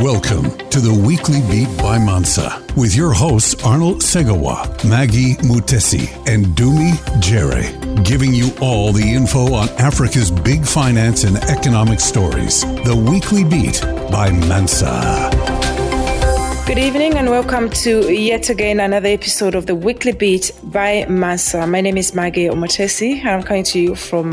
Welcome to the Weekly Beat by Mansa with your hosts Arnold Segawa, Maggie Mutesi, and Dumi Jere, giving you all the info on Africa's big finance and economic stories. The Weekly Beat by Mansa. Good evening and welcome to yet again another episode of the Weekly Beat by Mansa. My name is Maggie Mutesi and I'm coming to you from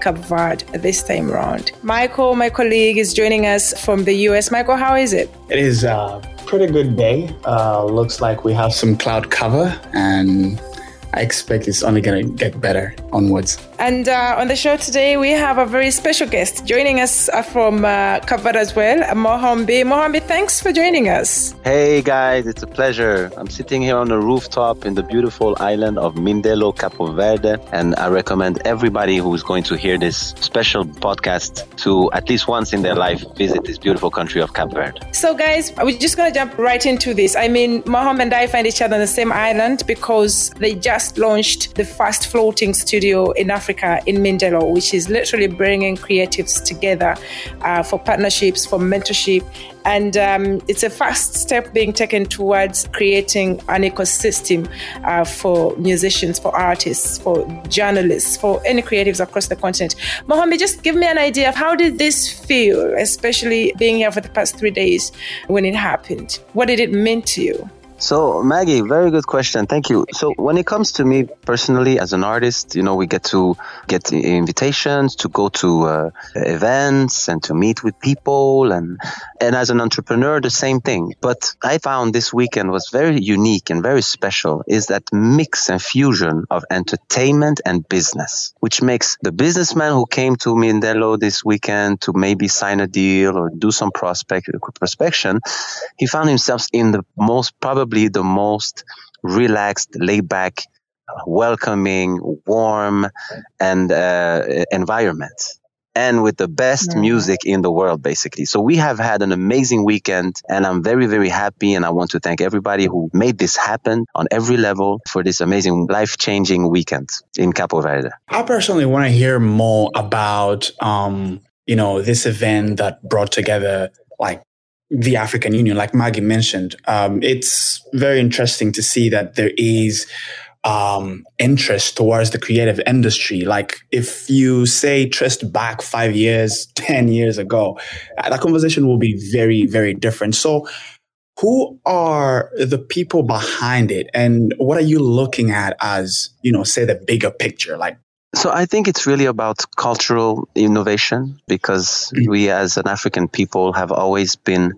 Cape Verde this time round. Michael, my colleague, is joining us from the US. Michael, how is it? It is a pretty good day. Looks like we have some cloud cover and I expect it's only going to get better onwards. And on the show today, we have a very special guest joining us from Cape Verde as well, Mohombi. Mohombi, thanks for joining us. Hey guys, it's a pleasure. I'm sitting here on the rooftop in the beautiful island of Mindelo, Cape Verde, and I recommend everybody who's going to hear this special podcast to at least once in their life visit this beautiful country of Cape Verde. So guys, we're just going to jump right into this. I mean, Mohombi and I find each other on the same island because they just launched the first floating studio in Africa in Mindelo, which is literally bringing creatives together for partnerships, for mentorship. And it's a first step being taken towards creating an ecosystem for musicians, for artists, for journalists, for any creatives across the continent. Mohombi, just give me an idea of how did this feel, especially being here for the past 3 days when it happened? What did it mean to you? So Maggie, very good question. Thank you. So when it comes to me personally as an artist, you know, we get to get invitations to go to events and to meet with people and as an entrepreneur, the same thing. But I found this weekend was very unique and very special is that mix and fusion of entertainment and business, which makes the businessman who came to Mindelo this weekend to maybe sign a deal or do some prospection, he found himself in the most probably the most relaxed, laid back, welcoming, warm, and environment, and with the best music in the world, basically. So we have had an amazing weekend, and I'm very, very happy. And I want to thank everybody who made this happen on every level for this amazing, life-changing weekend in Cape Verde. I personally want to hear more about, you know, this event that brought together like the African Union, like Maggie mentioned. It's very interesting to see that there is interest towards the creative industry. Like if you say trust back 5 years, 10 years ago, that conversation will be very, very different. So who are the people behind it? And what are you looking at as, you know, say the bigger picture? Like, so I think it's really about cultural innovation because we as an African people have always been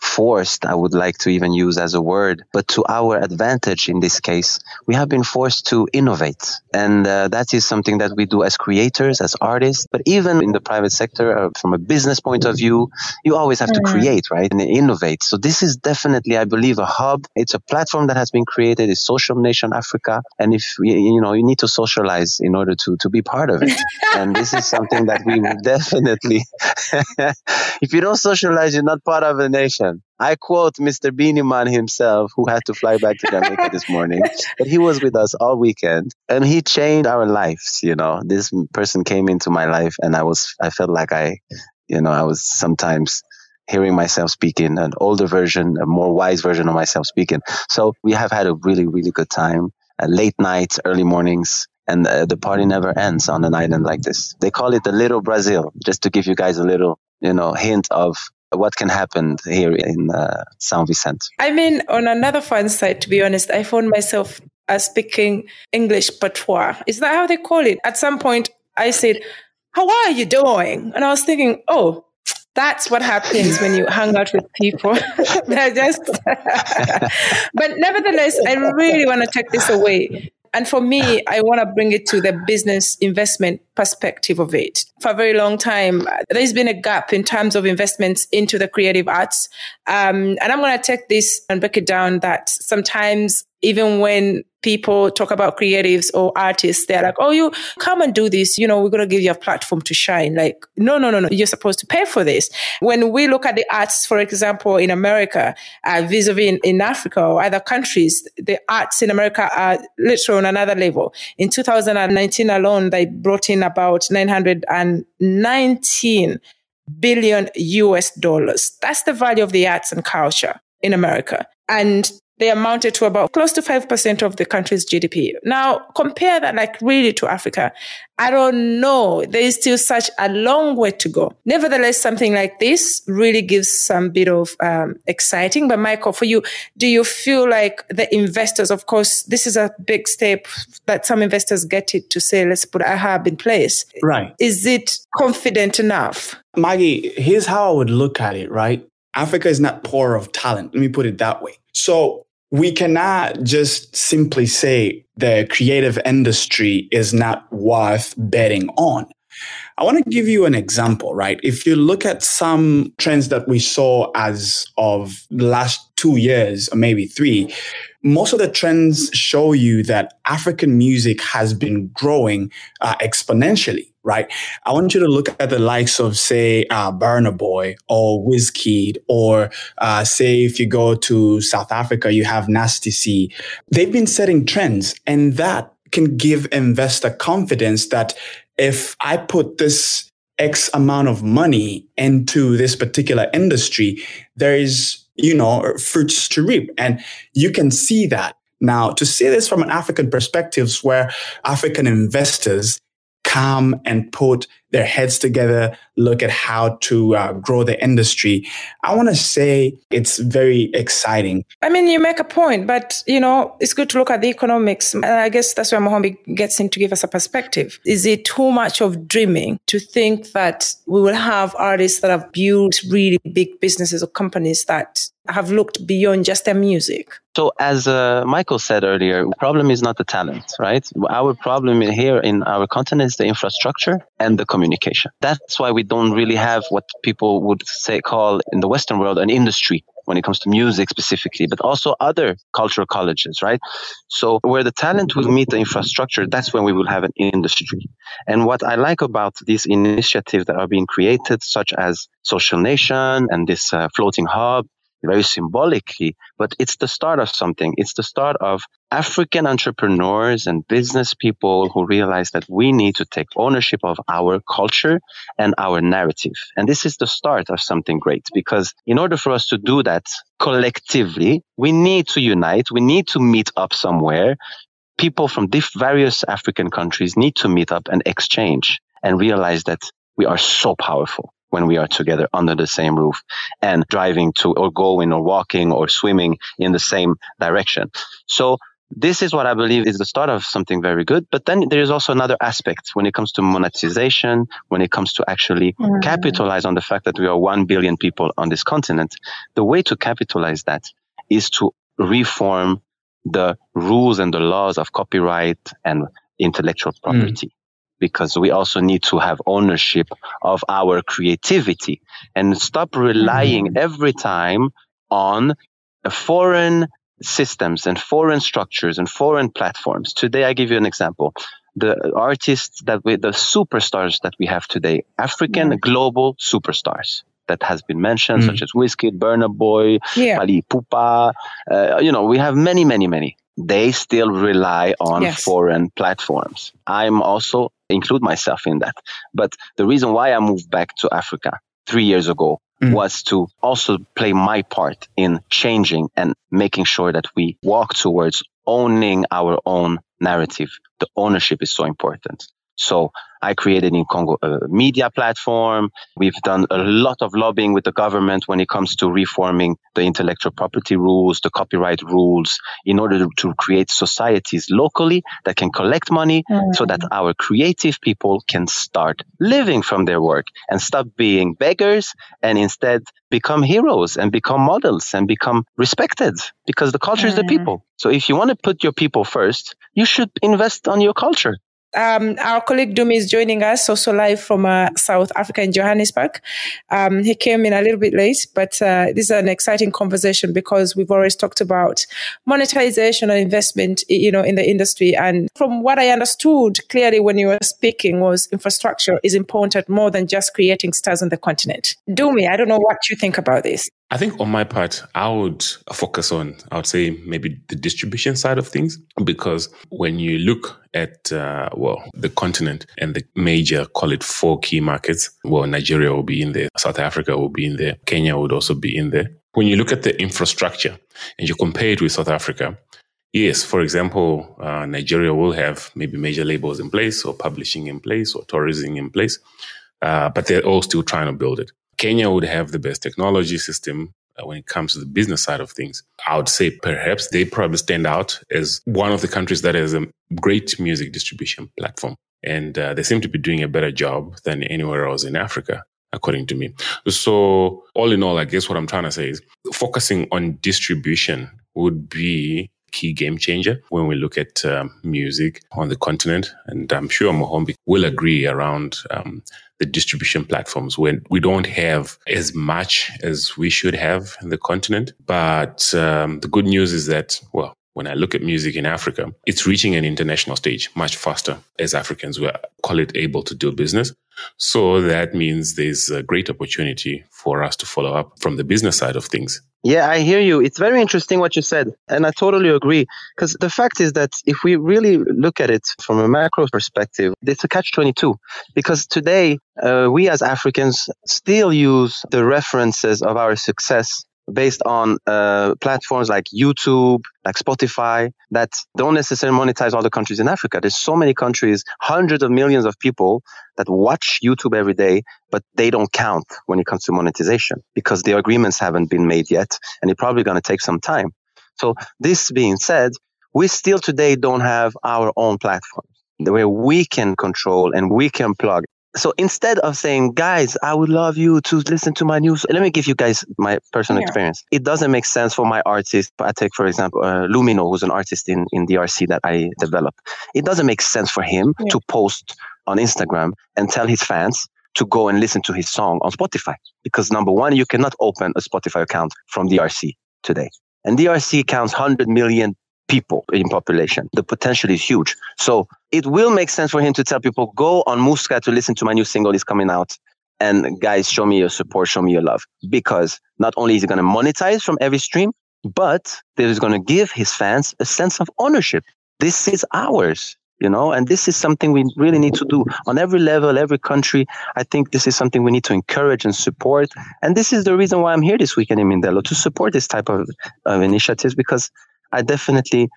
forced, I would like to even use as a word, but to our advantage in this case, we have been forced to innovate. And that is something that we do as creators, as artists, but even in the private sector, from a business point of view, you always have to create, right? And innovate. So this is definitely, I believe, a hub. It's a platform that has been created. It's Social Nation Africa. And if, you know, you need to socialize in order to be part of it. And this is something that we will definitely, if you don't socialize, you're not part of a nation. I quote Mr. Beaneman himself, who had to fly back to Jamaica this morning, but he was with us all weekend and he changed our lives. You know, this person came into my life and I felt like I was sometimes hearing myself speaking, an older version, a more wise version of myself speaking. So we have had a really, really good time, late nights, early mornings. And the party never ends on an island like this. They call it the Little Brazil, just to give you guys a little, you know, hint of what can happen here in São Vicente. I mean, on another fun side, to be honest, I found myself speaking English patois. Is that how they call it? At some point, I said, "How are you doing?" And I was thinking, oh, that's what happens when you hang out with people. They're just... But nevertheless, I really want to take this away. And for me, I want to bring it to the business investment perspective of it. For a very long time, there's been a gap in terms of investments into the creative arts. And I'm going to take this and break it down that sometimes even when people talk about creatives or artists, they're like, oh, you come and do this. You know, we're going to give you a platform to shine. Like, no. You're supposed to pay for this. When we look at the arts, for example, in America, vis-a-vis in Africa or other countries, the arts in America are literally on another level. In 2019 alone, they brought in about 919 billion US dollars. That's the value of the arts and culture in America. And they amounted to about close to 5% of the country's GDP. Now, compare that like really to Africa. I don't know. There is still such a long way to go. Nevertheless, something like this really gives some bit of exciting. But Michael, for you, do you feel like the investors, of course, this is a big step that some investors get it to say, let's put a hub in place. Right. Is it confident enough? Maggie, here's how I would look at it, right? Africa is not poor of talent. Let me put it that way. So we cannot just simply say the creative industry is not worth betting on. I want to give you an example, right? If you look at some trends that we saw as of the last 2 years or maybe three, most of the trends show you that African music has been growing exponentially, right? I want you to look at the likes of, say, Burna Boy or Whizkid, or say if you go to South Africa, you have Nasty C. They've been setting trends, and that can give investor confidence that if I put this X amount of money into this particular industry, there is, you know, fruits to reap. And you can see that. Now, to see this from an African perspective, where African investors come and put their heads together, look at how to grow the industry, I want to say it's very exciting. I mean, you make a point, but, you know, it's good to look at the economics. And I guess that's where Mohombi gets in to give us a perspective. Is it too much of dreaming to think that we will have artists that have built really big businesses or companies that have looked beyond just their music? So as Michael said earlier, the problem is not the talent, right? Our problem here in our continent is the infrastructure and the communication. That's why we don't really have what people would say call in the Western world an industry when it comes to music specifically, but also other cultural colleges, right? So where the talent will meet the infrastructure, that's when we will have an industry. And what I like about these initiatives that are being created, such as Social Nation and this floating hub, very symbolically, but it's the start of something. It's the start of African entrepreneurs and business people who realize that we need to take ownership of our culture and our narrative. And this is the start of something great, because in order for us to do that collectively, we need to unite. We need to meet up somewhere. People from various African countries need to meet up and exchange and realize that we are so powerful when we are together under the same roof and driving to or going or walking or swimming in the same direction. So this is what I believe is the start of something very good. But then there is also another aspect when it comes to monetization, when it comes to actually capitalize on the fact that we are 1 billion people on this continent. The way to capitalize that is to reform the rules and the laws of copyright and intellectual property. Because we also need to have ownership of our creativity and stop relying every time on foreign systems and foreign structures and foreign platforms. Today, I give you an example. The artists the superstars that we have today, African global superstars that has been mentioned, such as Whizkid, Burna Boy, Ali Pupa. We have many, many, many. They still rely on foreign platforms. I'm also include myself in that. But the reason why I moved back to Africa 3 years ago was to also play my part in changing and making sure that we walk towards owning our own narrative. The ownership is so important. So I created in Congo a media platform. We've done a lot of lobbying with the government when it comes to reforming the intellectual property rules, the copyright rules, in order to create societies locally that can collect money so that our creative people can start living from their work and stop being beggars and instead become heroes and become models and become respected, because the culture is the people. So if you want to put your people first, you should invest on your culture. Our colleague Dumi is joining us also live from South Africa in Johannesburg. He came in a little bit late, but this is an exciting conversation because we've always talked about monetization and investment, you know, in the industry. And from what I understood clearly when you were speaking was infrastructure is important more than just creating stars on the continent. Dumi, I don't know what you think about this. I think on my part, I would focus on, I would say maybe the distribution side of things, because when you look at, the continent and the major, call it four key markets, well, Nigeria will be in there, South Africa will be in there, Kenya would also be in there. When you look at the infrastructure and you compare it with South Africa, yes, for example, Nigeria will have maybe major labels in place or publishing in place or tourism in place, but they're all still trying to build it. Kenya would have the best technology system when it comes to the business side of things. I would say perhaps they probably stand out as one of the countries that has a great music distribution platform. And they seem to be doing a better job than anywhere else in Africa, according to me. So all in all, I guess what I'm trying to say is focusing on distribution would be key game changer when we look at music on the continent. And I'm sure Mohombi will agree around the distribution platforms when we don't have as much as we should have in the continent. But the good news is that, well, when I look at music in Africa, it's reaching an international stage much faster as Africans were, call it, able to do business. So that means there's a great opportunity for us to follow up from the business side of things. Yeah, I hear you. It's very interesting what you said. And I totally agree. Because the fact is that if we really look at it from a macro perspective, it's a catch-22. Because today, we as Africans still use the references of our success based on platforms like YouTube, like Spotify, that don't necessarily monetize all the countries in Africa. There's so many countries, hundreds of millions of people that watch YouTube every day, but they don't count when it comes to monetization because the agreements haven't been made yet, and it's probably going to take some time. So this being said, we still today don't have our own platform where we can control and we can plug. So instead of saying, guys, I would love you to listen to my news. Let me give you guys my personal experience. It doesn't make sense for my artist. I take, for example, Lumino, who's an artist in DRC that I develop. It doesn't make sense for him to post on Instagram and tell his fans to go and listen to his song on Spotify. Because number one, you cannot open a Spotify account from DRC today. And DRC counts 100 million people in population. The potential is huge. So it will make sense for him to tell people, go on Muska to listen to my new single is coming out. And guys, show me your support, show me your love. Because not only is he going to monetize from every stream, but this is going to give his fans a sense of ownership. This is ours, you know, and this is something we really need to do on every level, every country. I think this is something we need to encourage and support. And this is the reason why I'm here this weekend in Mindelo, to support this type of initiatives, because I definitely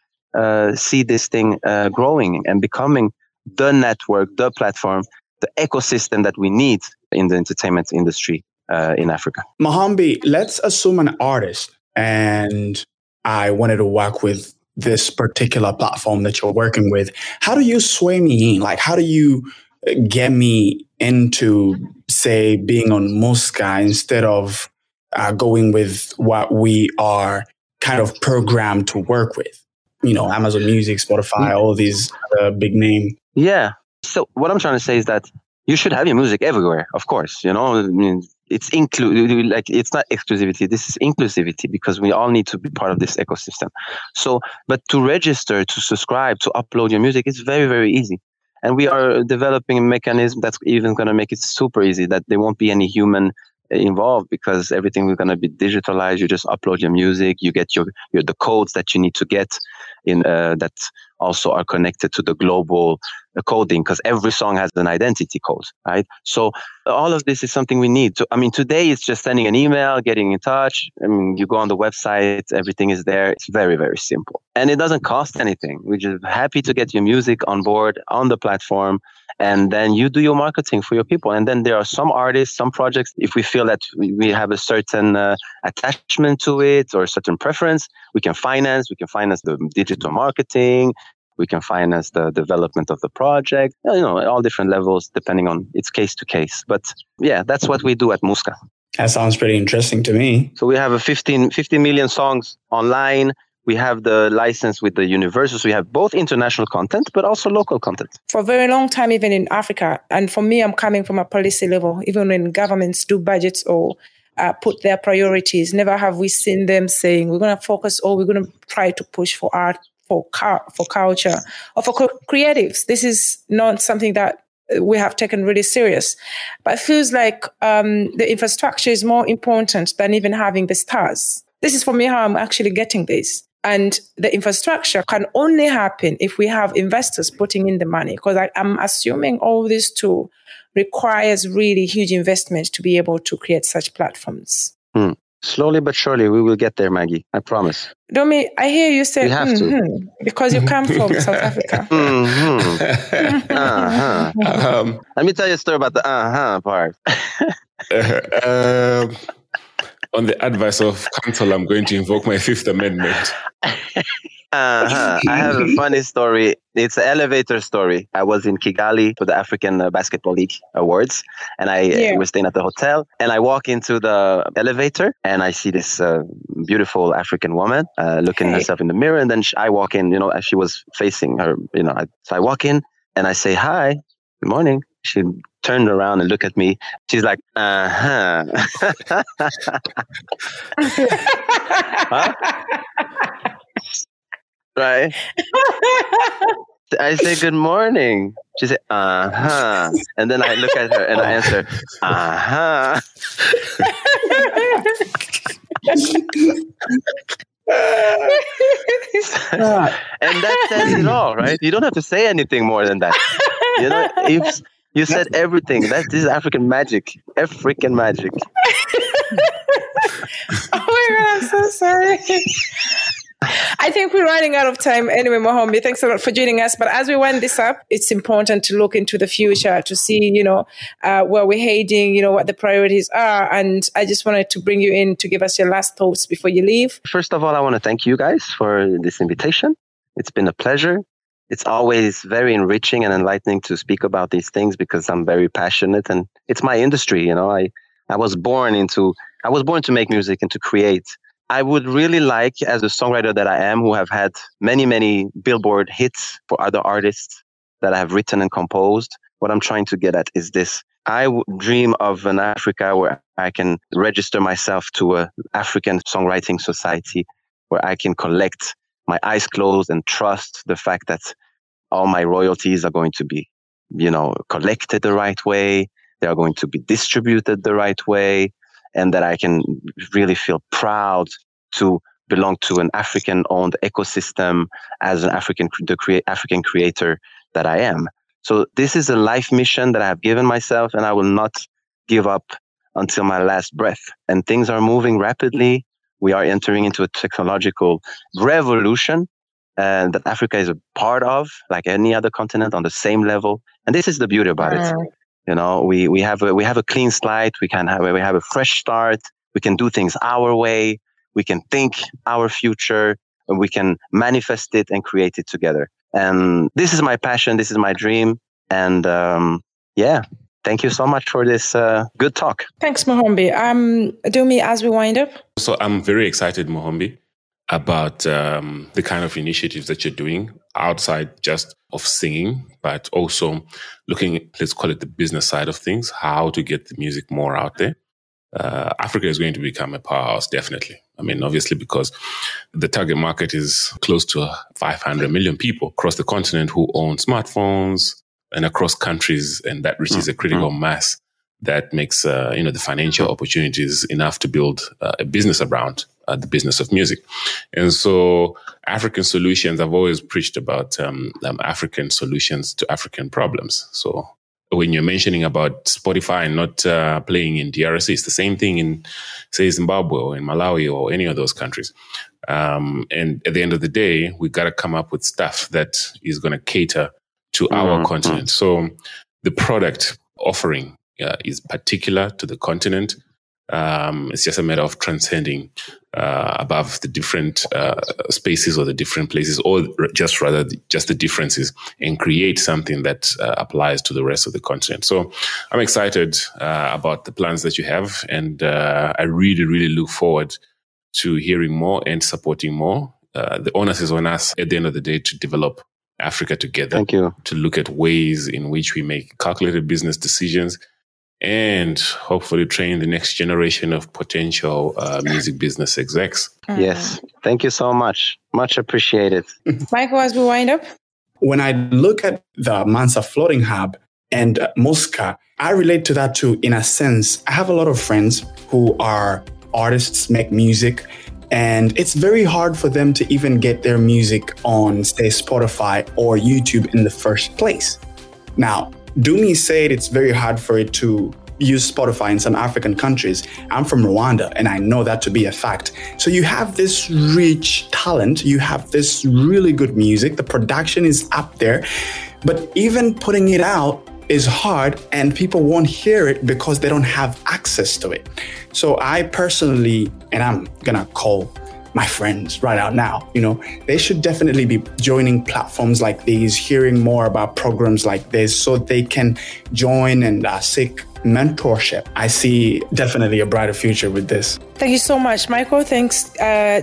see this thing growing and becoming the network, the platform, the ecosystem that we need in the entertainment industry in Africa. Mohombi, let's assume an artist and I wanted to work with this particular platform that you're working with. How do you sway me in? Like, how do you get me into, say, being on Muska instead of going with what we are kind of program to work with, you know, Amazon Music, Spotify, all these big name? Yeah. So what I'm trying to say is that you should have your music everywhere, of course. You know, I mean, it's it's not exclusivity. This is inclusivity because we all need to be part of this ecosystem. So, but to register, to subscribe, to upload your music, it's very, very easy. And we are developing a mechanism that's even going to make it super easy, that there won't be any human involved, because everything is going to be digitalized. You just upload your music, you get your the codes that you need to get in that also are connected to the global coding, because every song has an identity code, right? So all of this is something we need. So I mean, today it's just sending an email, getting in touch. I mean, you go on the website, everything is there. It's very, very simple. And it doesn't cost anything. We're just happy to get your music on board on the platform. And then you do your marketing for your people. And then there are some artists, some projects, if we feel that we have a certain attachment to it or a certain preference, we can finance the digital marketing, we can finance the development of the project, you know, at all different levels, depending on its case to case. But yeah, that's what we do at Muska. That sounds pretty interesting to me. So we have a 15 million songs online. We have the license with the universities. We have both international content, but also local content. For a very long time, even in Africa, and for me, I'm coming from a policy level, even when governments do budgets or put their priorities, never have we seen them saying, we're going to focus or we're going to try to push for art, for culture, or for creatives. This is not something that we have taken really serious. But it feels like the infrastructure is more important than even having the stars. This is for me how I'm actually getting this. And the infrastructure can only happen if we have investors putting in the money, because I'm assuming all this too requires really huge investment to be able to create such platforms. Mm. Slowly but surely, we will get there, Maggie. I promise. Domi, I hear you say, because you come from South Africa. Let me tell you a story about the part. On the advice of counsel, I'm going to invoke my Fifth Amendment. I have a funny story. It's an elevator story. I was in Kigali for the African Basketball League Awards, and I was staying at the hotel, and I walk into the elevator and I see this beautiful African woman looking herself in the mirror, and then I walk in, she was facing her, so I walk in and I say, "Hi, good morning." She turned around and looked at me. She's like, huh? Right? I say, "Good morning." She said, "Uh-huh." And then I look at her and I answer, "Uh-huh." And that says it all, right? You don't have to say anything more than that. You said everything. This is African magic. African magic. Oh my God, I'm so sorry. I think we're running out of time. Anyway, Mohombi, thanks a lot for joining us. But as we wind this up, it's important to look into the future to see, where we're heading, what the priorities are. And I just wanted to bring you in to give us your last thoughts before you leave. First of all, I want to thank you guys for this invitation. It's been a pleasure. It's always very enriching and enlightening to speak about these things because I'm very passionate and it's my industry. I was born to make music and to create. I would really like, as a songwriter that I am, who have had many, many Billboard hits for other artists that I have written and composed, what I'm trying to get at is this. I dream of an Africa where I can register myself to an African songwriting society, where I can collect my eyes closed and trust the fact that all my royalties are going to be, collected the right way. They are going to be distributed the right way. And that I can really feel proud to belong to an African-owned ecosystem as an African creator that I am. So this is a life mission that I have given myself, and I will not give up until my last breath. And things are moving rapidly. We are entering into a technological revolution that Africa is a part of, like any other continent, on the same level. And this is the beauty about it. We have a clean slate. We have a fresh start. We can do things our way. We can think our future, and we can manifest it and create it together. And this is my passion. This is my dream. And thank you so much for this good talk. Thanks, Mohombi. Dumi, as we wind up. So I'm very excited, Mohombi, about the kind of initiatives that you're doing outside just of singing, but also looking at, let's call it, the business side of things, how to get the music more out there. Africa is going to become a powerhouse, definitely. I mean, obviously, because the target market is close to 500 million people across the continent who own smartphones and across countries, and that reaches a critical mass that makes the financial opportunities enough to build a business around the business of music. And so African solutions, I've always preached about African solutions to African problems. So when you're mentioning about Spotify and not playing in DRC, it's the same thing in, say, Zimbabwe or in Malawi or any of those countries. And at the end of the day, we got to come up with stuff that is going to cater to our continent. So the product offering is particular to the continent. It's just a matter of transcending above the different spaces or the different places, or just the differences, and create something that applies to the rest of the continent. So I'm excited about the plans that you have, and I really, really look forward to hearing more and supporting more. The onus is on us at the end of the day to develop Africa together. Thank you. To look at ways in which we make calculated business decisions and hopefully train the next generation of potential music business execs. Yes. Thank you so much. Much appreciated. Michael, as we wind up? When I look at the Mansa Floating Hub, and Muska. I relate to that too, in a sense. I have a lot of friends who are artists, make music, and it's very hard for them to even get their music on, say, Spotify or YouTube in the first place. Now, Dumi said it's very hard for it to use Spotify in some African countries. I'm from Rwanda, and I know that to be a fact. So you have this rich talent, you have this really good music, the production is up there, but even putting it out is hard, and people won't hear it because they don't have access to it. So I personally, and I'm gonna call my friends right out now, you know, they should definitely be joining platforms like these, hearing more about programs like this so they can join and seek mentorship. I see definitely a brighter future with this. Thank you so much, Michael. Thanks,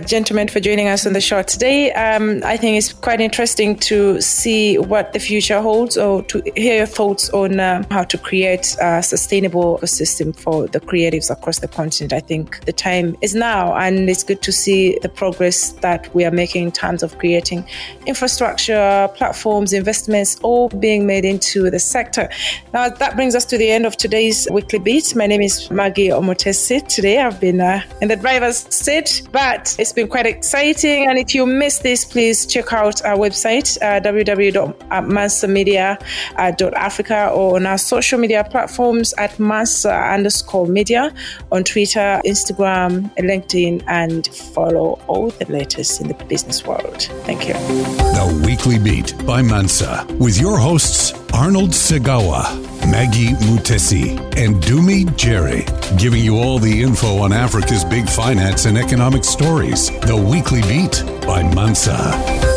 gentlemen, for joining us on the show today. I think it's quite interesting to see what the future holds, or to hear your thoughts on how to create a sustainable ecosystem for the creatives across the continent. I think the time is now, and it's good to see the progress that we are making in terms of creating infrastructure, platforms, investments, all being made into the sector. Now, that brings us to the end of today's Weekly Beat. My name is Maggie Mutesi. Today, I've been in the driver's seat, but it's been quite exciting. And if you missed this, please check out our website, www.mansamedia.africa, or on our social media platforms at Mansa_media on Twitter, Instagram, LinkedIn, and follow all the latest in the business world. Thank you. The Weekly Beat by Mansa, with your hosts, Arnold Segawa, Maggie Mutesi, and Dumi Jere, giving you all the info on Africa's big finance and economic stories. The Weekly Beat by Mansa.